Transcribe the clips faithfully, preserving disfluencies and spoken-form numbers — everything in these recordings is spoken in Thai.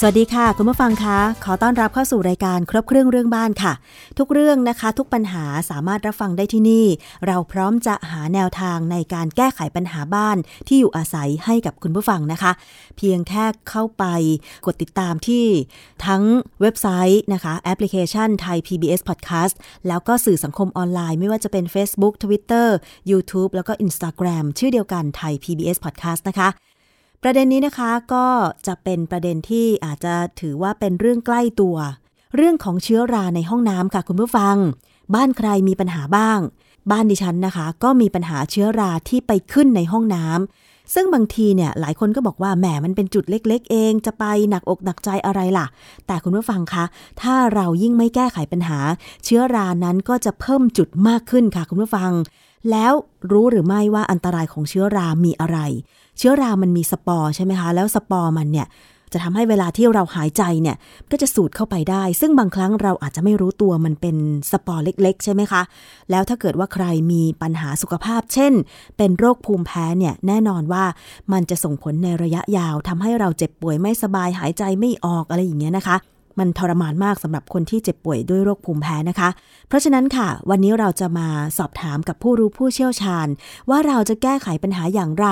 สวัสดีค่ะคุณผู้ฟังคะขอต้อนรับเข้าสู่รายการครบเครื่องเรื่องบ้านค่ะทุกเรื่องนะคะทุกปัญหาสามารถรับฟังได้ที่นี่เราพร้อมจะหาแนวทางในการแก้ไขปัญหาบ้านที่อยู่อาศัยให้กับคุณผู้ฟังนะคะเพียงแค่เข้าไปกดติดตามที่ทั้งเว็บไซต์นะคะแอปพลิเคชัน Thai พี บี เอส Podcast แล้วก็สื่อสังคมออนไลน์ไม่ว่าจะเป็น Facebook Twitter YouTube แล้วก็ Instagram ชื่อเดียวกัน Thai พี บี เอส Podcast นะคะประเด็นนี้นะคะก็จะเป็นประเด็นที่อาจจะถือว่าเป็นเรื่องใกล้ตัวเรื่องของเชื้อราในห้องน้ำค่ะคุณผู้ฟังบ้านใครมีปัญหาบ้างบ้านดิฉันนะคะก็มีปัญหาเชื้อราที่ไปขึ้นในห้องน้ำซึ่งบางทีเนี่ยหลายคนก็บอกว่าแหมมันเป็นจุดเล็กๆเองจะไปหนักอกหนักใจอะไรล่ะแต่คุณผู้ฟังคะถ้าเรายิ่งไม่แก้ไขปัญหาเชื้อรานั้นก็จะเพิ่มจุดมากขึ้นค่ะคุณผู้ฟังแล้วรู้หรือไม่ว่าอันตรายของเชื้อรามีอะไรเชื้อรามันมีสปอร์ใช่ไหมคะแล้วสปอร์มันเนี่ยจะทำให้เวลาที่เราหายใจเนี่ยก็จะสูดเข้าไปได้ซึ่งบางครั้งเราอาจจะไม่รู้ตัวมันเป็นสปอร์เล็กๆใช่ไหมคะแล้วถ้าเกิดว่าใครมีปัญหาสุขภาพเช่นเป็นโรคภูมิแพ้เนี่ยแน่นอนว่ามันจะส่งผลในระยะยาวทำให้เราเจ็บป่วยไม่สบายหายใจไม่ออกอะไรอย่างเงี้ยนะคะมันทรมานมากสำหรับคนที่เจ็บป่วยด้วยโรคภูมิแพ้นะคะเพราะฉะนั้นค่ะวันนี้เราจะมาสอบถามกับผู้รู้ผู้เชี่ยวชาญว่าเราจะแก้ไขปัญหาอย่างไร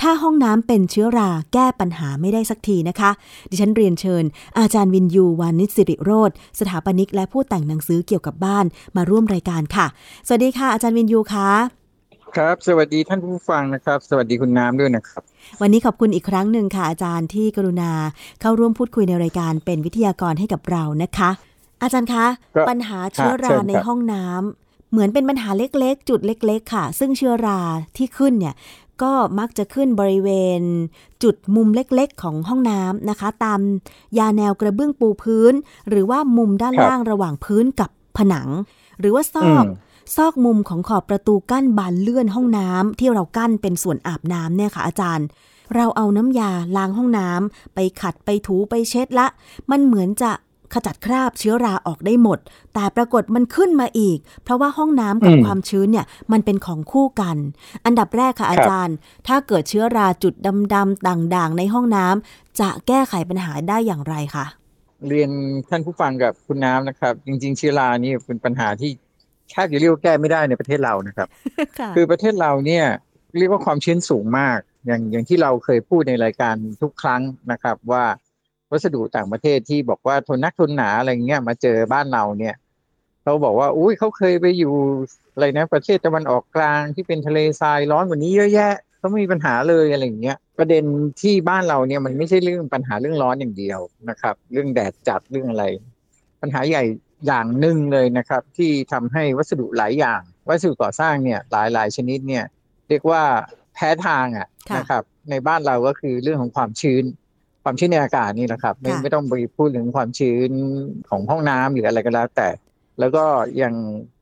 ถ้าห้องน้ำเป็นเชื้อราแก้ปัญหาไม่ได้สักทีนะคะดิฉันเรียนเชิญอาจารย์วินยูวานิชสิริโรจน์สถาปนิกและผู้แต่งหนังสือเกี่ยวกับบ้านมาร่วมรายการค่ะสวัสดีค่ะอาจารย์วินยูค่ะครับสวัสดีท่านผู้ฟังนะครับสวัสดีคุณน้ำด้วยนะครับวันนี้ขอบคุณอีกครั้งหนึ่งค่ะอาจารย์ที่กรุณาเข้าร่วมพูดคุยในรายการเป็นวิทยากรให้กับเรานะคะอาจารย์คะปัญหาเชื้อราในห้องน้ำเหมือนเป็นปัญหาเล็กๆจุดเล็กๆค่ะซึ่งเชื้อราที่ขึ้นเนี่ยก็มักจะขึ้นบริเวณจุดมุมเล็กๆของห้องน้ำนะคะตามยาแนวกระเบื้องปูพื้นหรือว่ามุมด้านล่างระหว่างพื้นกับผนังหรือว่าซอกซอกมุมของขอบประตูกั้นบานเลื่อนห้องน้ำที่เรากั้นเป็นส่วนอาบน้ำเนี่ยค่ะอาจารย์เราเอาน้ำยาล้างห้องน้ำไปขัดไปถูไปเช็ดละมันเหมือนจะขจัดคราบเชื้อราออกได้หมดแต่ปรากฏมันขึ้นมาอีกเพราะว่าห้องน้ำกับความชื้นเนี่ยมันเป็นของคู่กันอันดับแรกค่ะอาจารย์ถ้าเกิดเชื้อราจุดดำๆด่างๆในห้องน้ำจะแก้ไขปัญหาได้อย่างไรคะเรียนท่านผู้ฟังกับคุณน้ำนะครับจริงๆเชื้อรานี่เป็นปัญหาที่แค่จะเรียกว่าแก้ไม่ได้ในประเทศเรานะครับ คือประเทศเราเนี่ยเรียกว่าความชื้นสูงมากอย่างอย่างที่เราเคยพูดในรายการทุกครั้งนะครับว่าวัสดุต่างประเทศที่บอกว่าทนนักทนหนาอะไรเงี้ยมาเจอบ้านเราเนี่ยเขาบอกว่าอุ้ยเขาเคยไปอยู่อะไรนะประเทศตะวันออกกลางที่เป็นทะเลทรายร้อนกว่านี้เยอะแยะเขาไม่มีปัญหาเลยอะไรเงี้ยประเด็นที่บ้านเราเนี่ยมันไม่ใช่เรื่องปัญหาเรื่องร้อนอย่างเดียวนะครับเรื่องแดดจัดเรื่องอะไรปัญหาใหญ่อย่างหนึ่งเลยนะครับที่ทำให้วัสดุหลายอย่างวัสดุก่อสร้างเนี่ยหลายๆชนิดเนี่ยเรียกว่าแพ้ทางอ่ะนะครับในบ้านเราก็คือเรื่องของความชื้นความชื้นในอากาศนี่แหละครับไม่ไม่ต้องไปพูดถึงความชื้นของห้องน้ำหรืออะไรก็แล้วแต่แล้วก็อย่าง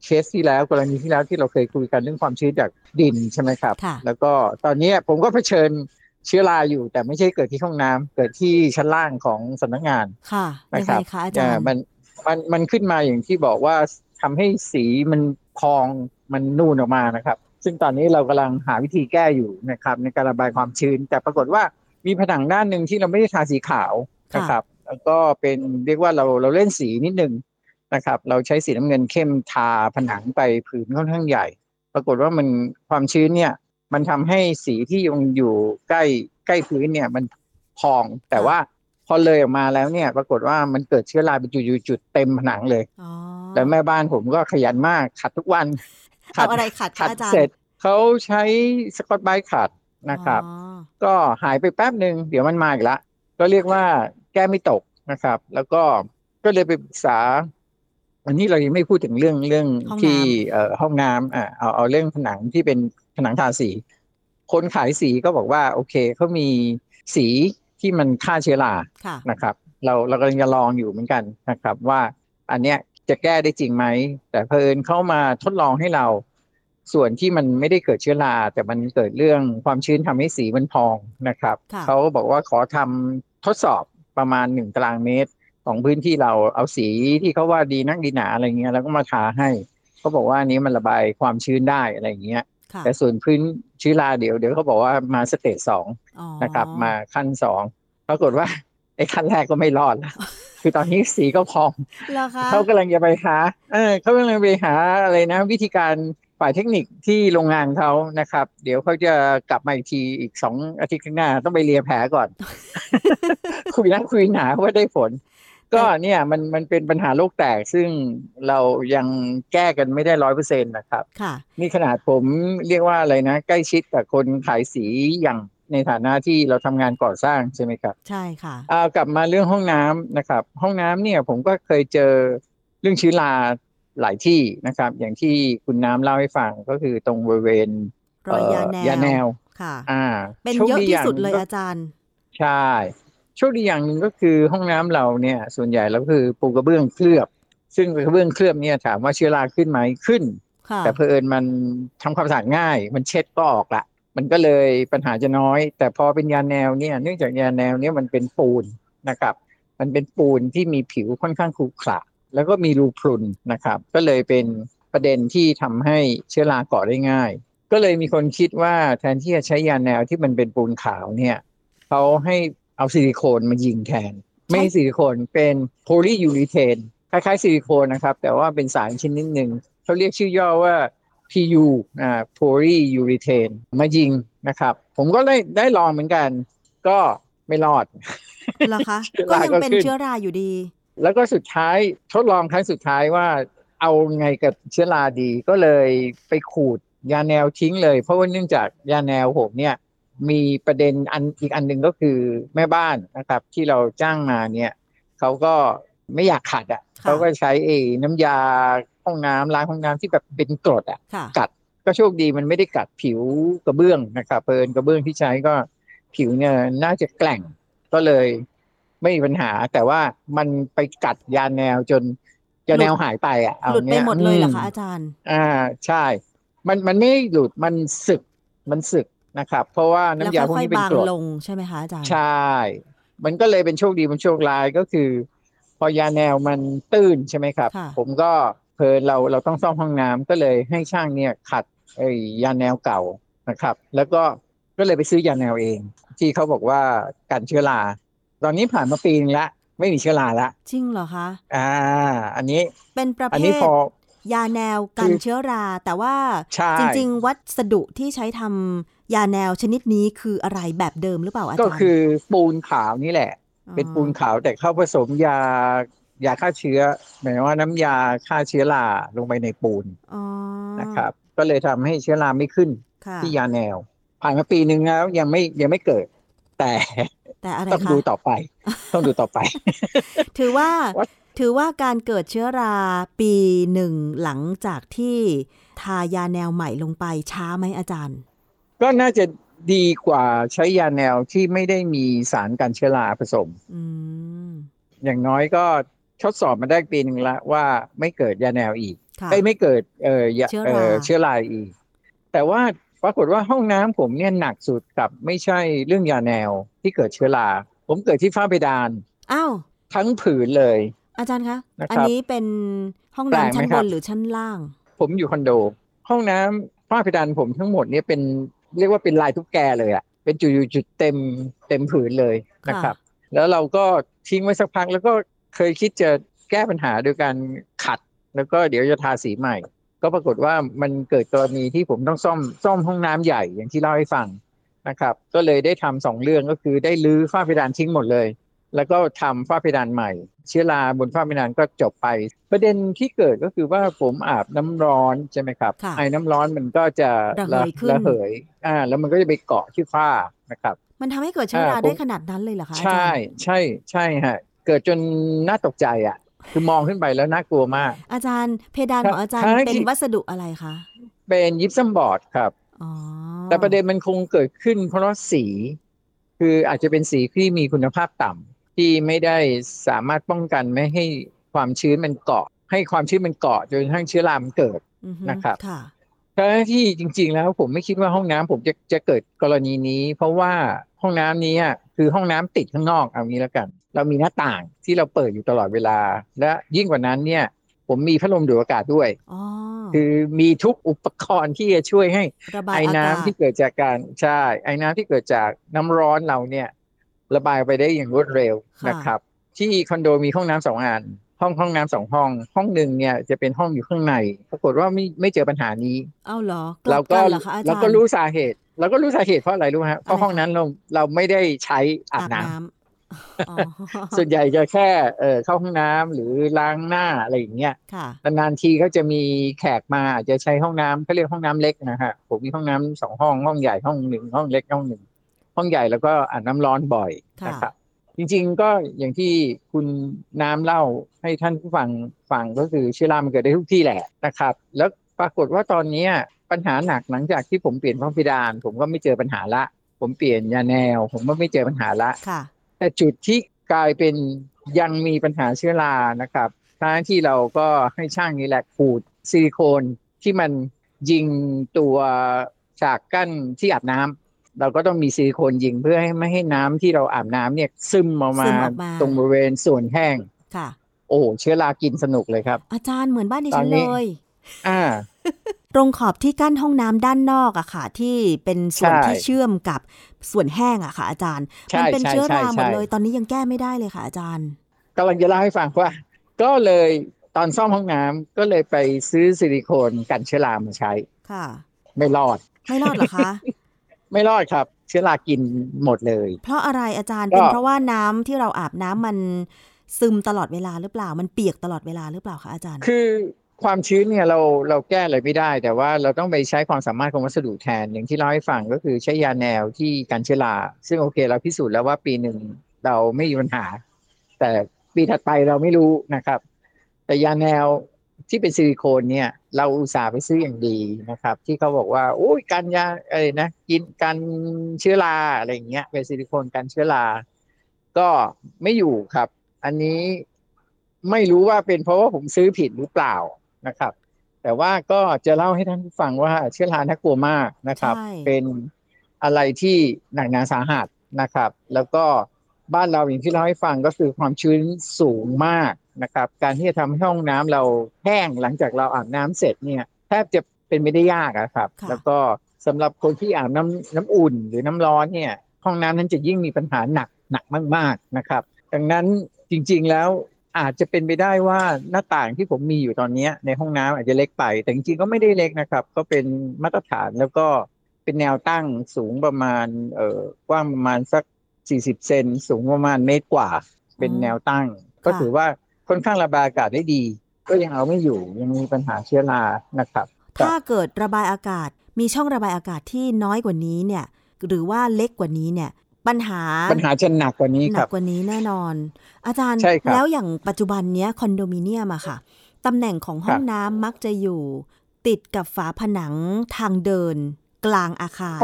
เคสที่แล้วกรณีที่แล้วที่เราเคยคุยกันเรื่องความชื้นจากดินใช่ไหมครับแล้วก็ตอนนี้ผมก็เผชิญเชื้อราอยู่แต่ไม่ใช่เกิดที่ห้องน้ำเกิดที่ชั้นล่างของสำนักงานนะครับอ่ามันมันมันขึ้นมาอย่างที่บอกว่าทำให้สีมันพองมันนูนออกมานะครับซึ่งตอนนี้เรากำลังหาวิธีแก้อยู่นะครับในการระบายความชื้นแต่ปรากฏว่ามีผนังด้านหนึ่งที่เราไม่ได้ทาสีขาวนะครับแล้วก็เป็นเรียกว่าเราเราเล่นสีนิดนึงนะครับเราใช้สีน้ำเงินเข้มทาผนังไปผืนค่อนข้างใหญ่ปรากฏว่ามันความชื้นเนี่ยมันทำให้สีที่ยังอยู่ใกล้ใกล้พื้นเนี่ยมันพองแต่ว่าพอเลยออกมาแล้วเนี่ยปรากฏว่ามันเกิดเชื้อราเป็นจุดๆเต็มผนังเลยแล้วแม่บ้านผมก็ขยันมากขัดทุกวันขัดอะไรขัดขัดเสร็จเขาใช้สกอตไบท์ขัดนะครับก็หายไปแป๊บนึงเดี๋ยวมันมาอีกละก็เรียกว่าแก้ไม่ตกนะครับแล้วก็ก็เลยไปปรึกษาวันนี้เรายังไม่พูดถึงเรื่องเรื่องที่เอ่อห้องน้ำอ่ะเอาเอาเรื่องผนังที่เป็นผนังทาสีคนขายสีก็บอกว่าโอเคเขามีสีที่มันฆ่าเชื้อรานะครับเราเรากำลังจะลองอยู่เหมือนกันนะครับว่าอันเนี้ยจะแก้ได้จริงไหมแต่เพิ่นเข้ามาทดลองให้เราส่วนที่มันไม่ได้เกิดเชื้อราแต่มันเกิดเรื่องความชื้นทำให้สีมันพองนะครับเขาบอกว่าขอทำทดสอบ ประมาณหนึ่งตารางเมตรของพื้นที่เราเอาสีที่เขาว่าดีนักดีหนาอะไรเงี้ยแล้วก็มาทาให้เขาบอกว่าอันนี้มันระบายความชื้นได้อะไรเงี้ยแต่ส่วนพื้นชื้นราเดี๋ยวเดี๋ยวเขาบอกว่ามาสเตจสองนะครับมาขั้นสองปรากฏว่าไอ้ขั้นแรกก็ไม่รอดแล้วคือตอนนี้สีก็พองเขากำลังจะไปหาเออเขากำลังไปหาอะไรนะวิธีการฝ่ายเทคนิคที่โรงงานเขานะครับเดี๋ยวเขาจะกลับมาอีกทีอีกสองอาทิตย์ข้างหน้าต้องไปเลียแผลก่อน คุยนะคุยหนาว่าได้ผล ก็เนี่ยมันมันเป็นปัญหาโลกแตกซึ่งเรายังแก้กันไม่ได้ ร้อยเปอร์เซ็นต์ นะครับค่ะนี่ขนาดผมเรียกว่าอะไรนะใกล้ชิดกับคนขายสีอย่างในฐานะที่เราทำงานก่อสร้างใช่ไหมครับใช่ค่ะเอากลับมาเรื่องห้องน้ำนะครับห้องน้ำเนี่ยผมก็เคยเจอเรื่องชื้นราหลายที่นะครับอย่างที่คุณน้ำเล่าให้ฟังก็คือตรงบริเวณรอยยาแนวค่ะอ่าเป็นเยอะที่สุดเลยอาจารย์ใช่โชคดีอย่างนึงก็คือห้องน้ำเราเนี่ยส่วนใหญ่แล้วคือปูกระเบื้องเคลือบซึ่งกระเบื้องเคลือบเนี่ยถามว่าเชื้อราขึ้นไหมขึ้นแต่เผอิญมันทำความสะอาดง่ายมันเช็ดก็ออกละมันก็เลยปัญหาจะน้อยแต่พอเป็นยาแนวเนี่ยเนื่องจากยาแนวเนี่ยมันเป็นปูนนะครับมันเป็นปูนที่มีผิวค่อนข้างขรุขระแล้วก็มีรูพรุนนะครับก็เลยเป็นประเด็นที่ทำให้เชื้อราเกาะได้ง่ายก็เลยมีคนคิดว่าแทนที่จะใช้ยาแนวที่มันเป็นปูนขาวเนี่ยเขาให้เอาซิลิโคนมายิงแทนไม่ซิลิโคนเป็นโพลียูรีเทนคล้ายๆซิลิโคนนะครับแต่ว่าเป็นสารชนิดหนึ่งเขาเรียกชื่อย่อว่า พี ยู อ่าโพลียูรีเทนมายิงนะครับผมก็ได้ได้ลองเหมือนกันก็ไม่รอดเหรอคะก็ยังเป็นเชื้อราอยู่ดีแล้วก็สุดท้ายทดลองครั้งสุดท้ายว่าเอาไงกับเชื้อราดีก็เลยไปขูดยาแนวทิ้งเลยเพราะว่าเนื่องจากยาแนวผมเนี่ยมีประเด็นอันอีกอันนึงก็คือแม่บ้านนะครับที่เราจ้างมาเนี่ยเขาก็ไม่อยากขัดอ่ะเขาก็ใช้ไอ้น้ำยาห้องน้ำล้างห้องน้ำที่แบบเป็นกรดอ่ะกัดก็โชคดีมันไม่ได้กัดผิวกระเบื้องนะครับเปิดกระเบื้องที่ใช้ก็ผิวเนี่ยน่าจะแกร่งก็เลยไม่มีปัญหาแต่ว่ามันไปกัดยาแนวจนยาแนวหายไปอ่ะหลุดไปหมดเลยเหรอคะอาจารย์อ่าใช่มันมันไม่หลุดมันสึกมันสึกนะครับเพราะว่าน้ำยาพวกนี้เป็นกรดลงใช่ไหมคะอาจารย์ใช่มันก็เลยเป็นโชคดีเป็นโชคร้ายก็คือพอยาแนวมันตื้นใช่ไหมครับผมก็เพลินเราเราต้องซ่อมห้องน้ำก็เลยให้ช่างเนี่ยขัดไอ้ยาแนวเก่านะครับแล้วก็ก็เลยไปซื้อยาแนวเองที่เขาบอกว่ากันเชื้อราตอนนี้ผ่านมาปีนึงละไม่มีเชื้อราละจริงเหรอคะอ่าอันนี้เป็นประเภทยาแนวกันเชื้อราแต่ว่าจริงๆวัสดุที่ใช้ทำยาแนวชนิดนี้คืออะไรแบบเดิมหรือเปล่าอาจารย์ก็คือปูนขาวนี่แหละเป็นปูนขาวแต่เข้าผสมยายาฆ่าเชื้อหมายว่าน้ำยาฆ่าเชื้อราลงไปในปูนนะครับก็เลยทำให้เชื้อราไม่ขึ้นที่ยาแนวผ่านมาปีนึงแล้วยังไม่ยังไม่เกิดแต่ต้องดูต่อไปต้องดูต่อไปถือว่า What? ถือว่าการเกิดเชื้อราปีหนึ่งหลังจากที่ทายาแนวใหม่ลงไปช้าไหมอาจารย์ก็น่าจะดีกว่าใช้ยาแนวที่ไม่ได้มีสารกันเชื้อราผสม อืม อย่างน้อยก็ทดสอบมาได้ปีหนึ่งละว่าไม่เกิดยาแนวอีกไม่ไม่เกิดเอ่อเชื้อราเชื้อราอีกแต่ว่าปรากฏว่าห้องน้ำผมเนี่ยหนักสุดกับไม่ใช่เรื่องยาแนวที่เกิดเชื้อราผมเกิดที่ฝ้าเพดานอ้าวทั้งผืนเลยอาจารย์คะอันนี้เป็นห้องน้ำชั้นบนหรือชั้นล่างผมอยู่คอนโดห้องน้ำฝ้าเพดานผมทั้งหมดเนี่ยเป็นเรียกว่าเป็นลายทุกแกเลยอะเป็นจุดอยู่จุดเต็มเต็มผืนเลยนะครับแล้วเราก็ทิ้งไว้สักพักแล้วก็เคยคิดจะแก้ปัญหาโดยการขัดแล้วก็เดี๋ยวจะทาสีใหม่ก็ปรากฏว่ามันเกิดกรณีที่ผมต้องซ่อมซ่อมห้องน้ำใหญ่อย่างที่เล่าให้ฟังนะครับก็เลยได้ทำสองเรื่องก็คือได้รื้อฝ้าเพดานทิ้งหมดเลยแล้วก็ทำฝ้าเพดานใหม่เชื้อราบนฝ้าเพดานก็จบไปประเด็นที่เกิดก็คือว่าผมอาบน้ำร้อนใช่ไหมครับไอ้น้ำร้อนมันก็จะระเหยอ่าแล้วมันก็จะไปเกาะที่ฝ้านะครับมันทำให้เกิดเชื้อราได้ขนาดนั้นเลยเหรอคะใช่ใช่ใช่ฮะเกิดจนน่าตกใจอ่ะคือมองขึ้นไปแล้วน่ากลัวมากอาจารย์เพดานของอาจารย์เป็นวัสดุอะไรคะเป็นยิปซัมบอร์ดครับอ๋อแต่ประเด็นมันคงเกิดขึ้นเพราะสีคืออาจจะเป็นสีที่มีคุณภาพต่ำที่ไม่ได้สามารถป้องกันไม่ให้ความชื้นมันเกาะให้ความชื้นมันเกาะจนทั้งเชื้อรามันเกิดนะครับค่ะทั้งที่จริงๆแล้วผมไม่คิดว่าห้องน้ำผมจะจะเกิดกรณีนี้เพราะว่าห้องน้ำนี้คือห้องน้ำติดข้างนอกเอางี้แล้วกัน เรามีหน้าต่างที่เราเปิดอยู่ตลอดเวลาและยิ่งกว่านั้นเนี่ยผมมีพัดลมดูดอากาศด้วยคือมีทุกอุปกรณ์ที่จะช่วยให้ไอ้น้ำที่เกิดจากการใช่ไอ้น้ำที่เกิดจากน้ำร้อนเราเนี่ยระบายไปได้อย่างรวดเร็วนะครับที่คอนโดมีห้องน้ำสองอันห้องห้องน้ำสองห้องห้องหนึ่งเนี่ยจะเป็นห้องอยู่ข้างในปรากฏว่าไม่ไม่เจอปัญหานี้อ้าวเหรอเราก็เราก็รู้สาเหตุเราก็รู้สาเหตุเพราะอะไรรู้ไหมครับเพราะห้องนั้นเราเราไม่ได้ใช้อาบน้ำส่วนใหญ่จะแค่เอ่อเข้าห้องน้ำหรือล้างหน้าอะไรอย่างเงี้ยนานๆทีก็จะมีแขกมาอาจจะใช้ห้องน้ำเขาเรียกห้องน้ำเล็กนะฮะผมมีห้องน้ำสองห้องห้องใหญ่ห้องหนึ่งห้องเล็กห้องหนึ่งห้องใหญ่แล้วก็อาบน้ำร้อนบ่อยนะครับจริงๆก็อย่างที่คุณน้ำเล่าให้ท่านผู้ฟังฟังก็คือเชื้อรามันเกิดได้ทุกที่แหละนะครับแล้วปรากฏว่าตอนนี้ปัญหาหนักหลังจากที่ผมเปลี่ยนผ้าเพดานผมก็ไม่เจอปัญหาละผมเปลี่ยนยาแนวผมก็ไม่เจอปัญหาละแต่จุดที่กลายเป็นยังมีปัญหาเชื้อรานะครับทั้งที่เราก็ให้ช่างนี่แหละขูดซิลิโคนที่มันยิงตัวฉากกั้นที่อาบน้ำเราก็ต้องมีซิลิโคนยิงเพื่อให้ไม่ให้น้ำที่เราอาบน้ำเนี่ยซึมออกมาตรงบริเวณส่วนแห้งค่ะโอ้เชื้อรากินสนุกเลยครับอาจารย์เหมือนบ้านดิฉันเลยอ่า ตรงขอบที่กั้นห้องน้ำด้านนอกอะค่ะที่เป็นส่วนที่เชื่อมกับส่วนแห้งอะค่ะอาจารย์มันเป็นเชื้อราหมดเลยตอนนี้ยังแก้ไม่ได้เลยค่ะอาจารย์กำลังจะเล่าให้ฟังว่าก็เลยตอนซ่อมห้องน้ำก็เลยไปซื้อซิลิโคนกันเชื้อรามาใช้ค่ะไม่รอดไม่รอดเหรอคะ ไม่รอดครับเชื้อรากินหมดเลยเพราะอะไรอาจารย์เป็นเพราะว่าน้ำที่เราอาบน้ำมันซึมตลอดเวลาหรือเปล่ามันเปียกตลอดเวลาหรือเปล่าคะอาจารย์คือความชื้นเนี่ยเราเราแก้อะไรไม่ได้แต่ว่าเราต้องไปใช้ความสามารถของวัสดุแทนอย่างที่เล่าให้ฟังก็คือใช้ยาแนวที่กันเชื้อราซึ่งโอเคเราพิสูจน์แล้วว่าปีหนึ่งเราไม่มีปัญหาแต่ปีถัดไปเราไม่รู้นะครับแต่ยาแนวที่เป็นซิลิโคนเนี่ยเราอุตส่าห์ไปซื้ออย่างดีนะครับที่เขาบอกว่าโอ้ยกันยาอะไรนะกินกันเชื้อราอะไรอย่างเงี้ยเป็นซิลิโคนกันเชื้อราก็ไม่อยู่ครับอันนี้ไม่รู้ว่าเป็นเพราะว่าผมซื้อผิดหรือเปล่านะครับแต่ว่าก็จะเล่าให้ท่านฟังว่าเชื้อราน่ากลัวมากนะครับเป็นอะไรที่หนักหนาสาหัสนะครับแล้วก็บ้านเราอย่างที่เล่าให้ฟังก็คือความชื้นสูงมากนะครับการที่จะทำให้ห้องน้ำเราแห้งหลังจากเราอาบน้ำเสร็จเนี่ยแทบจะเป็นไม่ได้ยากครับแล้วก็สำหรับคนที่อาบน้ำน้ำอุ่นหรือน้ำร้อนเนี่ยห้องน้ำนั้นจะยิ่งมีปัญหาหนักหนักมากๆนะครับดังนั้นจริงๆแล้วอาจจะเป็นไปได้ว่าหน้าต่างที่ผมมีอยู่ตอนนี้ในห้องน้ำอาจจะเล็กไปแต่จริงๆก็ไม่ได้เล็กนะครับก็เป็นมาตรฐานแล้วก็เป็นแนวตั้งสูงประมาณเอ่อกว้างประมาณสักสี่สิบเซนสูงประมาณเมตรกว่าเป็นแนวตั้งก็ถือว่าค่อนข้างระบายอากาศได้ดีก็ยังเอาไม่อยู่ยังมีปัญหาเชื้อรานะครับถ้าเกิดระบายอากาศมีช่องระบายอากาศที่น้อยกว่านี้เนี่ยหรือว่าเล็กกว่านี้เนี่ยปัญหาปัญหาจะหนักกว่านี้ครับหนักกว่านี้แน่นอนอาจารย์แล้วอย่างปัจจุบันเนี้ยคอนโดมิเนียมอะค่ะตำแหน่งของห้องน้ำมักจะอยู่ติดกับฝาผนังทางเดินกลางอาคาร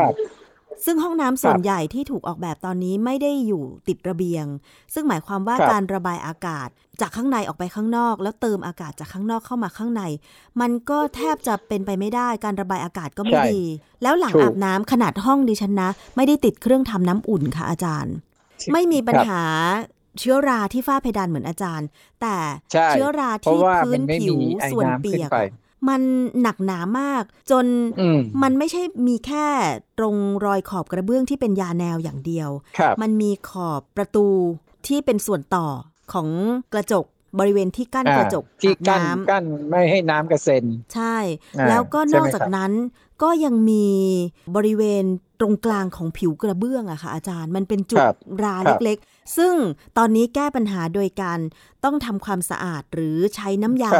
ซึ่งห้องน้ำส่วนใหญ่ที่ถูกออกแบบตอนนี้ไม่ได้อยู่ติดระเบียงซึ่งหมายความว่าการระบายอากาศจากข้างในออกไปข้างนอกแล้วเติมอากาศจากข้างนอกเข้ามาข้างในมันก็แทบจะเป็นไปไม่ได้การระบายอากาศก็ไม่ดีแล้วหลังอาบน้ำขนาดห้องดิฉันนะไม่ได้ติดเครื่องทำน้ำอุ่นค่ะอาจารย์ไม่มีปัญหาเชื้อราที่ฝ้าเพดานเหมือนอาจารย์แต่เชื้อราที่พื้นผิวส่วนเปียกมันหนักหนามากจน ม, มันไม่ใช่มีแค่ตรงรอยขอบกระเบื้องที่เป็นยาแนวอย่างเดียวมันมีขอบประตูที่เป็นส่วนต่อของกระจกบริเวณที่กั้นกระจกที่กั้นกั้นไม่ให้น้ำกระเซ็นใช่แล้วก็นอกจากนั้นก็ยังมีบริเวณตรงกลางของผิวกระเบื้องอะค่ะอาจารย์มันเป็นจุดราเล็กๆซึ่งตอนนี้แก้ปัญหาโดยการต้องทำความสะอาดหรือใช้น้ำยา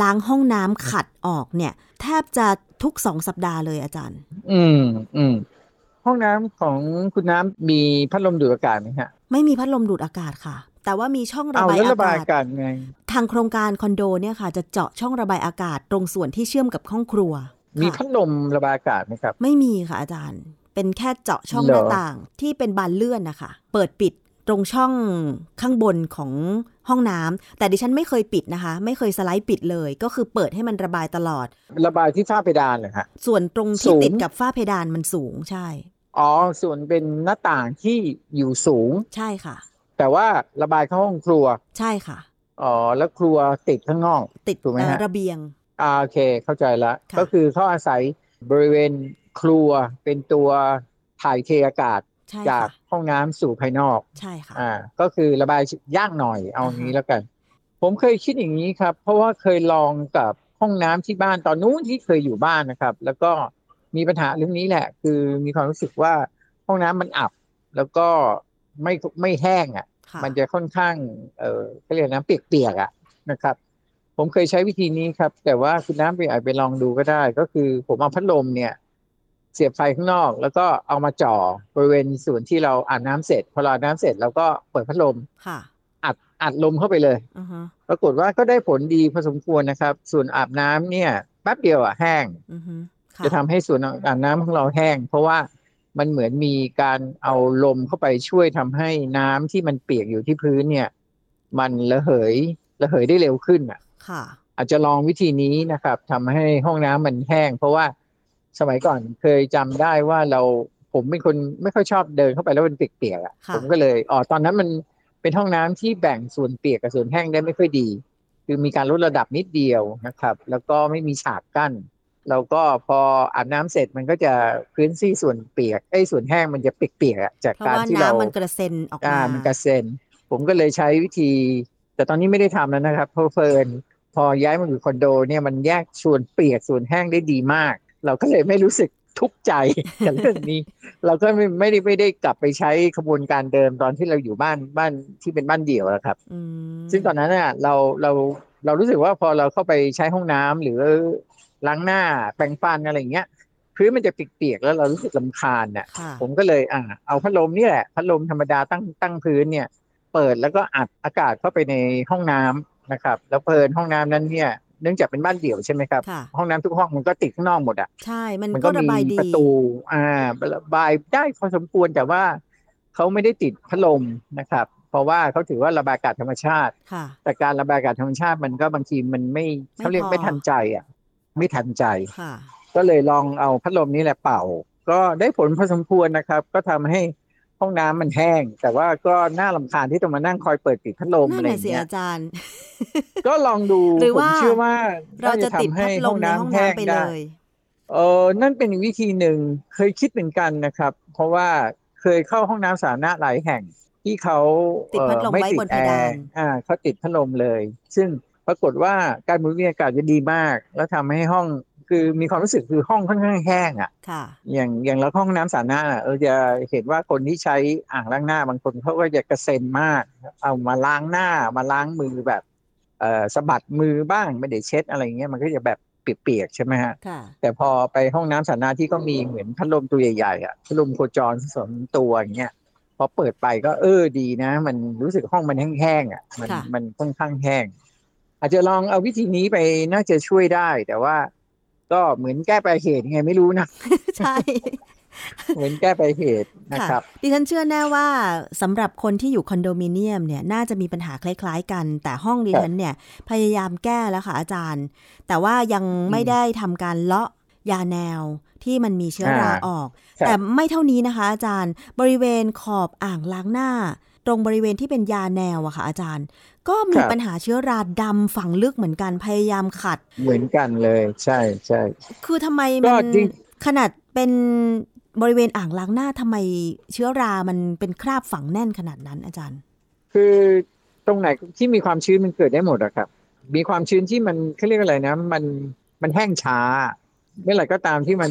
ล้างห้องน้ำขัดออกเนี่ยแทบจะทุกสองสัปดาห์เลยอาจารย์อืมอืมห้องน้ำของคุณน้ำมีพัดลมดูดอากาศไหมฮะไม่มีพัดลมดูดอากาศค่ะแต่ว่ามีช่องระบายอากาศทางโครงการคอนโดเนี่ยค่ะจะเจาะช่องระบายอากาศตรงส่วนที่เชื่อมกับห้องครัวมีพัดลมระบายอากาศไหมครับไม่มีค่ะอาจารย์เป็นแค่เจาะช่องหน้าต่างที่เป็นบานเลื่อนนะคะเปิดปิดตรงช่องข้างบนของห้องน้ำแต่ดิฉันไม่เคยปิดนะคะไม่เคยสไลด์ปิดเลยก็คือเปิดให้มันระบายตลอดระบายที่ฝ้าเพดานเหรอคะส่วนตรงที่ติดกับฝ้าเพดานมันสูงใช่อ๋อส่วนเป็นหน้าต่างที่อยู่สูงใช่ค่ะ แต่ว่าระบายเข้าห้องครัวใช่ค่ะอ๋อแล้วครัวติดข้างนอกติดถูกไหมฮะระเบียงอ่าโอเคเข้าใจละก็คือเขาอาศัยบริเวณครัวเป็นตัวถ่ายเทอากาศจากห้องน้ำสู่ภายนอกใช่ค่ะอ่าก็คือระบายยากหน่อยเอางี้แล้วกันผมเคยคิดอย่างนี้ครับเพราะว่าเคยลองกับห้องน้ำที่บ้านตอนนู้นที่เคยอยู่บ้านนะครับแล้วก็มีปัญหาเรื่องนี้แหละคือมีความรู้สึกว่าห้องน้ำมันอับแล้วก็ไม่ไม่แห้งอ่ะมันจะค่อนข้างเอ่อก็เรียกน้ำเปียกๆอ่ะนะครับผมเคยใช้วิธีนี้ครับแต่ว่าคุณน้ำไปอาจไปลองดูก็ได้ก็คือผมเอาพัดลมเนี่ยเสียบไฟข้างนอกแล้วก็เอามาจ่อบริเวณส่วนที่เราอาบน้ำเสร็จพอเราอาบน้ำเสร็จเราก็เปิดพัดลมอัดอัดลมเข้าไปเลยปรากฏว่าก็ได้ผลดีพอสมควรนะครับส่วนอาบน้ำเนี่ยแป๊บเดียวอ่ะแห้งจะทำให้ส่วนอาบน้ำของเราแห้งเพราะว่ามันเหมือนมีการเอาลมเข้าไปช่วยทำให้น้ำที่มันเปียกอยู่ที่พื้นเนี่ยมันระเหยระเหยได้เร็วขึ้นอ่ะอาจจะลองวิธีนี้นะครับทำให้ห้องน้ำมันแห้งเพราะว่าสมัยก่อนเคยจำได้ว่าเราผมเป็นคนไม่ค่อยชอบเดินเข้าไปแล้วมันเปียกๆอ่ะผมก็เลยอ๋อตอนนั้นมันเป็นห้องน้ำที่แบ่งส่วนเปียกกับส่วนแห้งได้ไม่ค่อยดีคือมีการลดระดับนิดเดียวนะครับแล้วก็ไม่มีฉากกั้นแล้วก็พออาบน้ำเสร็จมันก็จะพื้นที่ส่วนเปียกไอ้ส่วนแห้งมันจะเปียกๆจากการที่เราเพราะว่าน้ำมันกระเซ็นออกมามันกระเซ็นผมก็เลยใช้วิธีแต่ตอนนี้ไม่ได้ทำแล้วนะครับเพราะเฟิร์นพอย้ายมาอยู่คอนโดเนี่ยมันแยกส่วนเปียกส่วนแห้งได้ดีมากเราก็เลยไม่รู้สึกทุกข์ใจกับเรื่องนี้เราก็ไม่ไม่ได้ไม่ได้กลับไปใช้ขบวนการเดิมตอนที่เราอยู่บ้านบ้านที่เป็นบ้านเดี่ยวแล้วครับซึ่งตอนนั้นเนี่ยเราเราเรารู้สึกว่าพอเราเข้าไปใช้ห้องน้ำหรือล้างหน้าแปรงฟันอะไรอย่างเงี้ยพื้นมันจะเปียกๆแล้วเรารู้สึกรำคาญเนี่ยผมก็เลยอ่าเอาพัดลมนี่แหละพัดลมธรรมดาตั้งตั้งพื้นเนี่ยเปิดแล้วก็อัดอากาศเข้าไปในห้องน้ำนะครับแล้วเปิดห้องน้ำนั้นเนี่ยเนื่องจากเป็นบ้านเดี่ยวใช่ไหมครับห้องน้ำทุกห้องมันก็ติดข้างนอกหมดอ่ะใช่มันก็ระบายดีประตูอ่าระบายได้พอสมควรแต่ว่าเขาไม่ได้ติดพัดลมนะครับเพราะว่าเขาถือว่าระบายอากาศธรรมชาติแต่การระบายอากาศธรรมชาติมันก็บางทีมันไม่เขาเรียกไม่ทันใจอ่ะไม่ทันใจก็เลยลองเอาพัดลมนี้แหละเป่าก็ได้ผลพอสมควรนะครับก็ทำให้ห้องน้ำมันแห้งแต่ว่าก็น่ารำคาญที่ต้องมานั่งคอยเปิดปิดพัดลมอะไรอย่างเงี้ยนั่นแหละสิอาจารย์ก็ลองดูผมเชื่อว่าเราจะติดพัดลมในห้องน้ำไปเลยเออนั่นเป็นวิธีหนึ่งเคยคิดเหมือนกันนะครับเพราะว่าเคยเข้าห้องน้ำสาธารณะหลายแห่งที่เขาไม่ติดแอร์อ่าเขาติดพัดลมเลยซึ่งปรากฏว่าการหมุนเวียนอากาศจะดีมากแล้วทำให้ห้องคือมีความรู้สึกคือห้องค่อนข้างแห้งอ่ะอย่างอย่างเราห้องน้ำสาธารณะเออจะเห็นว่าคนที่ใช้อ่างล้างหน้าบางคนเขาก็จะกระเซ็นมากเอามาล้างหน้ามาล้างมือแบบเอ่อสะบัดมือบ้างไม่ได้เช็ดอะไรเงี้ยมันก็จะแบบเปียกๆใช่ไหมฮะแต่พอไปห้องน้ำสาธารณะที่ก็มีเหมือนพัดลมตัวใหญ่ๆอ่ะพัดลมโคจรสองตัวอย่างเงี้ยพอเปิดไปก็เออดีนะมันรู้สึกห้องมันแห้งๆอ่ะมันมันค่อนข้างแห้งอาจจะลองเอาวิธีนี้ไปน่าจะช่วยได้แต่ว่าก็เหมือนแก้ไปเหตุไงไม่รู้นะใช่เหมือนแก้ไปเหตุนะครับดิฉันเชื่อแน่ว่าสำหรับคนที่อยู่คอนโดมิเนียมเนี่ยน่าจะมีปัญหาคล้ายๆกันแต่ห้องดิฉันเนี่ยพยายามแก้แล้วค่ะอาจารย์แต่ว่ายังไม่ได้ทำการเลาะยาแนวที่มันมีเชื้อราออกแต่ไม่เท่านี้นะคะอาจารย์บริเวณขอบอ่างล้างหน้าตรงบริเวณที่เป็นยาแนวอะค่ะอาจารย์ก็มีปัญหาเชื้อราดำฝังลึกเหมือนกันพยายามขัดเหมือนกันเลยใช่ใช่คือทำไมมันขนาดเป็นบริเวณอ่างล้างหน้าทำไมเชื้อรามันเป็นคราบฝังแน่นขนาดนั้นอาจารย์คือตรงไหนที่มีความชื้นมันเกิดได้หมดอะครับมีความชื้นที่มันเขาเรียกอะไรนะมันมันแห้งช้าเมื่อไหร่ก็ตามที่มัน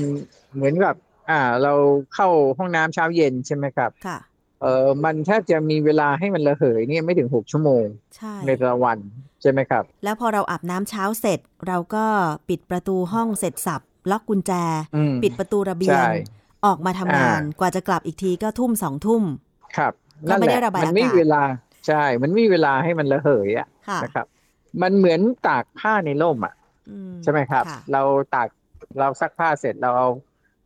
เหมือนกับอ่าเราเข้าห้องน้ำเช้าเย็นใช่ไหมครับค่ะเออมันแทบจะมีเวลาให้มันระเหยเนี่ยไม่ถึงหกชั่วโมงในแต่ละวันใช่ไหมครับแล้วพอเราอาบน้ำเช้าเสร็จเราก็ปิดประตูห้องเสร็จสับล็อกกุญแจปิดประตูระเบียงออกมาทำงานกว่าจะกลับอีกทีก็ทุ่มสองทุ่มครับก็ไม่ได้ระบายอากาศมันไม่มีเวลาใช่มันไม่มีเวลาให้มันระเหยอ่ะนะครับมันเหมือนตากผ้าในร่มอ่ะใช่ไหมครับเราตากเราซักผ้าเสร็จเราเอา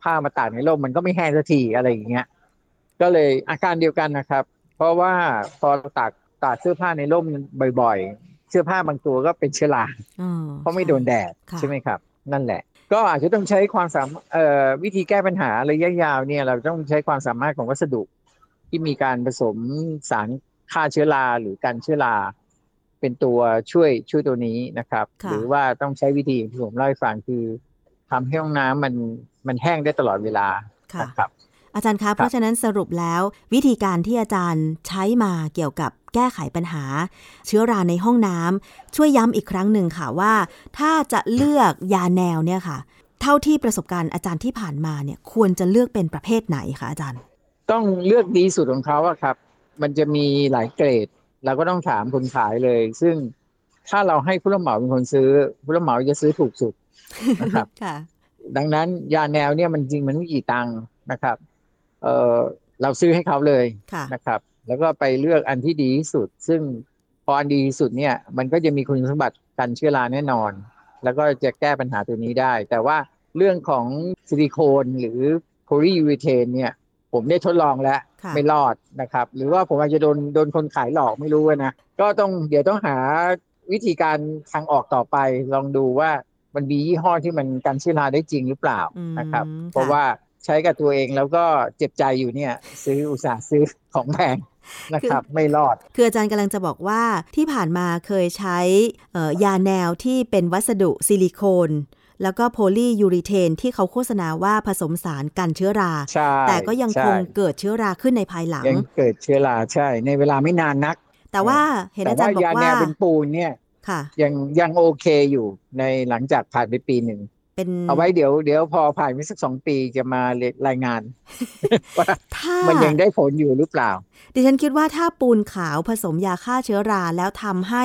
ผ้ามาตากในร่มมันก็ไม่แห้งสักทีอะไรอย่างเงี้ยก็เลยอาการเดียวกันนะครับเพราะว่าพอตากตากเสื้อผ้าในร่มบ่อยๆเสื้อผ้าบางตัวก็เป็นเชื้อราเพราะไม่โดนแดดใช่ไหมครับนั่นแหละก็อาจจะต้องใช้ความสามเอ่อวิธีแก้ปัญหาระยะยาวเนี่ยเราต้องใช้ความสามารถของวัสดุที่มีการผสมสาร ฆ่าเชื้อราหรือกันเชื้อราเป็นตัวช่วยช่วยตัวนี้นะครับหรือว่าต้องใช้วิธีที่ผมเล่าให้ฟังคือทำให้ห้องน้ำมันมันแห้งได้ตลอดเวลาครับอาจารย์คะเพราะฉะนั้นสรุปแล้ววิธีการที่อาจารย์ใช้มาเกี่ยวกับแก้ไขปัญหาเชื้อราในห้องน้ำช่วยย้ำอีกครั้งหนึ่งค่ะว่าถ้าจะเลือกยาแนวเนี่ยค่ะเท่าที่ประสบการณ์อาจารย์ที่ผ่านมาเนี่ยควรจะเลือกเป็นประเภทไหนคะอาจารย์ต้องเลือกดีสุดของเขาอะครับมันจะมีหลายเกรดเราก็ต้องถามคนขายเลยซึ่งถ้าเราให้ผู้รับเหมาเป็นคนซื้อผู้รับเหมาจะซื้อถูกสุดนะครับ ดังนั้นยาแนวเนี่ยมันจริงมันไม่กี่ตังค์นะครับเอ่อเราซื้อให้เขาเลยนะครับแล้วก็ไปเลือกอันที่ดีที่สุดซึ่งพออันดีที่สุดเนี่ยมันก็จะมีคุณสมบัติกันเชื้อราแน่นอนแล้วก็จะแก้ปัญหาตัวนี้ได้แต่ว่าเรื่องของซิลิโคนหรือโพลียูรีเทนเนี่ยผมได้ทดลองแล้วไม่รอดนะครับหรือว่าผมอาจจะโดนโดนคนขายหลอกไม่รู้นะก็ต้องเดี๋ยวต้องหาวิธีการทางออกต่อไปลองดูว่ามันมียี่ห้อที่มันกันเชื้อราได้จริงหรือเปล่านะครับเพราะว่าใช้กับตัวเองแล้วก็เจ็บใจอยู่เนี่ยซื้ออุตส่าห์ซื้อของแพงนะครับไม่รอดคืออาจารย์กำลังจะบอกว่าที่ผ่านมาเคยใช้ยาแนวที่เป็นวัสดุซิลิโคนแล้วก็โพลียูรีเทนที่เขาโฆษณาว่าผสมสารกันเชื้อราแต่ก็ยังคงเกิดเชื้อราขึ้นในภายหลังยังเกิดเชื้อราใช่ในเวลาไม่นานนักแต่ว่าเห็นอาจารย์บอกว่ายาแนวเป็นปูนเนี่ยยังยังโอเคอยู่ในหลังจากผ่านไปปีหนึ่งเอาไว้เดี๋ยวเดี๋ยวพอผ่านไปสักสองปีจะมารายงานว่ามันยังได้ผลอยู่หรือเปล่าดิฉันคิดว่าถ้าปูนขาวผสมยาฆ่าเชื้อราแล้วทำให้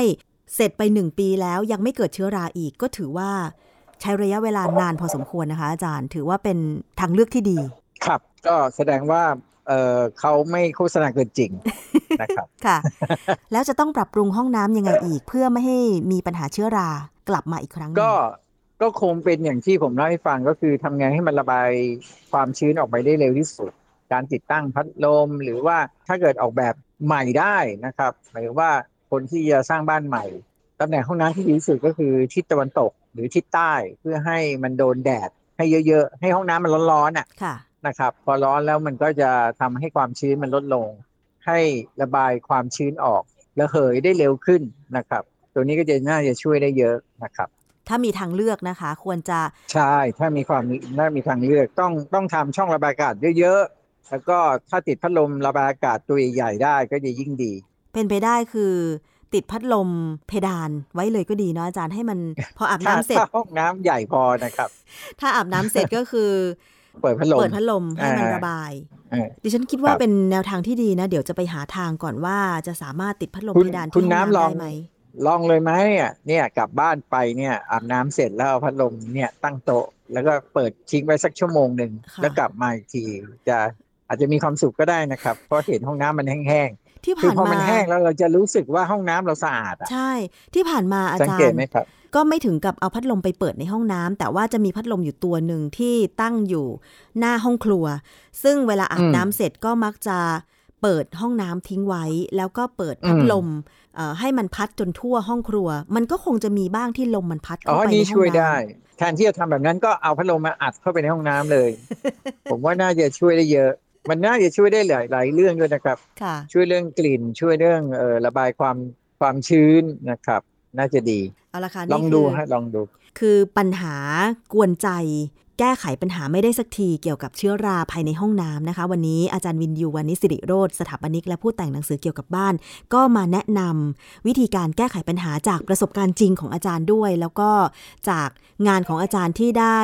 เสร็จไปหนึ่งปีแล้วยังไม่เกิดเชื้อราอีกก็ถือว่าใช้ระยะเวลานานพอสมควรนะคะอาจารย์ถือว่าเป็นทางเลือกที่ดีครับก็แสดงว่าเอ่อเขาไม่โฆษณาเกินจริงนะครับค่ะแล้วจะต้องปรับปรุงห้องน้ำยังไงอีกเพื่อไม่ให้มีปัญหาเชื้อรากลับมาอีกครั้งก็ก็คงเป็นอย่างที่ผมเล่าให้ฟังก็คือทำไงให้มันระบายความชื้นออกไปได้เร็วที่สุดการติดตั้งพัดลมหรือว่าถ้าเกิดออกแบบใหม่ได้นะครับหมายถึงว่าคนที่จะสร้างบ้านใหม่ตำแหน่งห้องน้ำที่ดีที่สุดก็คือทิศตะวันตกหรือทิศใต้เพื่อให้มันโดนแดดให้เยอะๆให้ห้องน้ำมันร้อนๆอ่ะนะครับพอร้อนแล้วมันก็จะทำให้ความชื้นมันลดลงให้ระบายความชื้นออกระเหยได้เร็วขึ้นนะครับตัวนี้ก็จะน่าจะช่วยได้เยอะนะครับถ้ามีทางเลือกนะคะควรจะใช่ถ้ามีความถ้ามีทางเลือกต้องต้องทำช่องระบายอากาศเยอะๆแล้วก็ถ้าติดพัดลมระบายอากาศตัวใหญ่ได้ก็จะยิ่งดีเป็นไปได้คือติดพัดลมเพดานไว้เลยก็ดีเนาะอาจารย์ให้มันพออาบน้ำเสร็จห้องน้ำใหญ่พอนะครับถ้าอาบน้ำเสร็จก็คือเปิดพัดลมเปิดพัดลมให้มันระบายดิฉันคิดว่าเป็นแนวทางที่ดีนะเดี๋ยวจะไปหาทางก่อนว่าจะสามารถติดพัดลมเพดานที่น้ำได้ไหมลองเลยไหมอ่ะเนี่ยกลับบ้านไปเนี่ยอาบน้ำเสร็จแล้วพัดลมเนี่ยตั้งโต๊ะแล้วก็เปิดทิ้งไว้สักชั่วโมงหนึ่งแล้วกลับมาอีกทีจะอาจจะมีความสุขก็ได้นะครับเพราะเห็นห้องน้ำมันแห้งๆที่ผ่านมาพอมันแห้งแล้วเราจะรู้สึกว่าห้องน้ำเราสะอาดอ่ะใช่ที่ผ่านมาอาจารย์สังเกตไหมครับก็ไม่ถึงกับเอาพัดลมไปเปิดในห้องน้ำแต่ว่าจะมีพัดลมอยู่ตัวนึงที่ตั้งอยู่หน้าห้องครัวซึ่งเวลาอาบน้ำเสร็จก็มักจะเปิดห้องน้ำทิ้งไว้แล้วก็เปิดพัดลมให้มันพัดจนทั่วห้องครัวมันก็คงจะมีบ้างที่ลมมันพัดเข้าไปในห้องน้ำอ๋อนี่ช่วยได้แทนที่จะทำแบบนั้นก็เอาพัดลมมาอัดเข้าไปในห้องน้ำเลย ผมว่าน่าจะช่วยได้เยอะมันน่าจะช่วยได้หลายหลายเรื่องด้วยนะครับ ช่วยเรื่องกลิ่นช่วยเรื่องเอ่อระบายความความชื้นนะครับน่าจะดีเอาละค่ะลองดูฮะลองดูคือปัญหากวนใจแก้ไขปัญหาไม่ได้สักทีเกี่ยวกับเชื้อราภายในห้องน้ำนะคะวันนี้อาจารย์วินยูวานิชสิริโรจน์สถาปนิกและผู้แต่งหนังสือเกี่ยวกับบ้านก็มาแนะนำวิธีการแก้ไขปัญหาจากประสบการณ์จริงของอาจารย์ด้วยแล้วก็จากงานของอาจารย์ที่ได้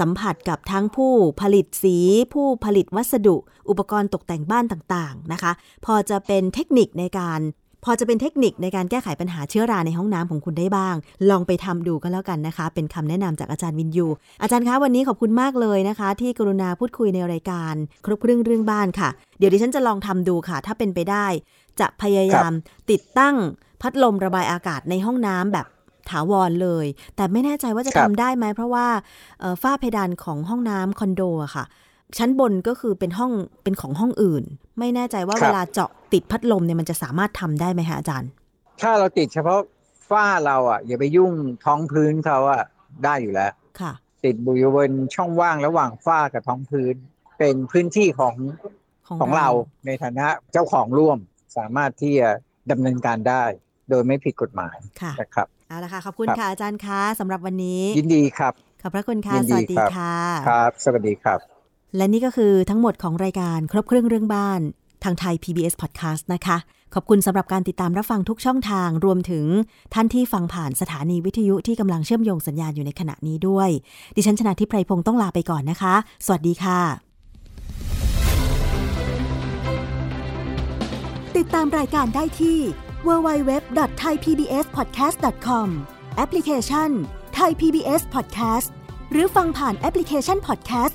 สัมผัสกับทั้งผู้ผลิตสีผู้ผลิตวัสดุอุปกรณ์ตกแต่งบ้านต่างๆนะคะพอจะเป็นเทคนิคในการพอจะเป็นเทคนิคในการแก้ไขปัญหาเชื้อราในห้องน้ำของคุณได้บ้างลองไปทำดูก็แล้วกันนะคะเป็นคำแนะนำจากอาจารย์วินยูอาจารย์คะวันนี้ขอบคุณมากเลยนะคะที่กรุณาพูดคุยในรายการครบเครื่องเรื่องบ้านค่ะเดี๋ยวดิฉันจะลองทำดูค่ะถ้าเป็นไปได้จะพยายามติดตั้งพัดลมระบายอากาศในห้องน้ำแบบถาวรเลยแต่ไม่แน่ใจว่าจะทำได้ไหมเพราะว่าฝ้าเพดานของห้องน้ำคอนโดอะค่ะชั้นบนก็คือเป็นห้องเป็นของห้องอื่นไม่แน่ใจว่าเวลาเจาะติดพัดลมเนี่ยมันจะสามารถทำได้ไหมฮะอาจารย์ถ้าเราติดเฉพาะฝ้าเราอ่ะอย่าไปยุ่งท้องพื้นเขาอ่ะได้อยู่แล้วค่ะติดบริเวณช่องว่างระหว่างฝ้ากับท้องพื้นเป็นพื้นที่ของของเราในฐานะเจ้าของร่วมสามารถที่จะ ดำเนินการได้โดยไม่ผิดกฎหมายนะครับเอาละค่ะขอบคุณค่ะอาจารย์คะสำหรับวันนี้ยินดีครับขอบพระคุณค่ะสวัสดีค่ะครับสวัสดีครับและนี่ก็คือทั้งหมดของรายการครบเครื่องเรื่องบ้านทางไทย พี บี เอส Podcast นะคะขอบคุณสำหรับการติดตามรับฟังทุกช่องทางรวมถึงท่านที่ฟังผ่านสถานีวิทยุที่กำลังเชื่อมโยงสัญญาณอยู่ในขณะนี้ด้วยดิฉันชนาธิไพรพงศ์ต้องลาไปก่อนนะคะสวัสดีค่ะติดตามรายการได้ที่ ดับเบิลยู ดับเบิลยู ดับเบิลยู ดอท ไทย พี บี เอส พอดแคสต์ ดอท คอม แอปพลิเคชัน Thai พี บี เอส Podcast หรือฟังผ่านแอปพลิเคชัน Podcast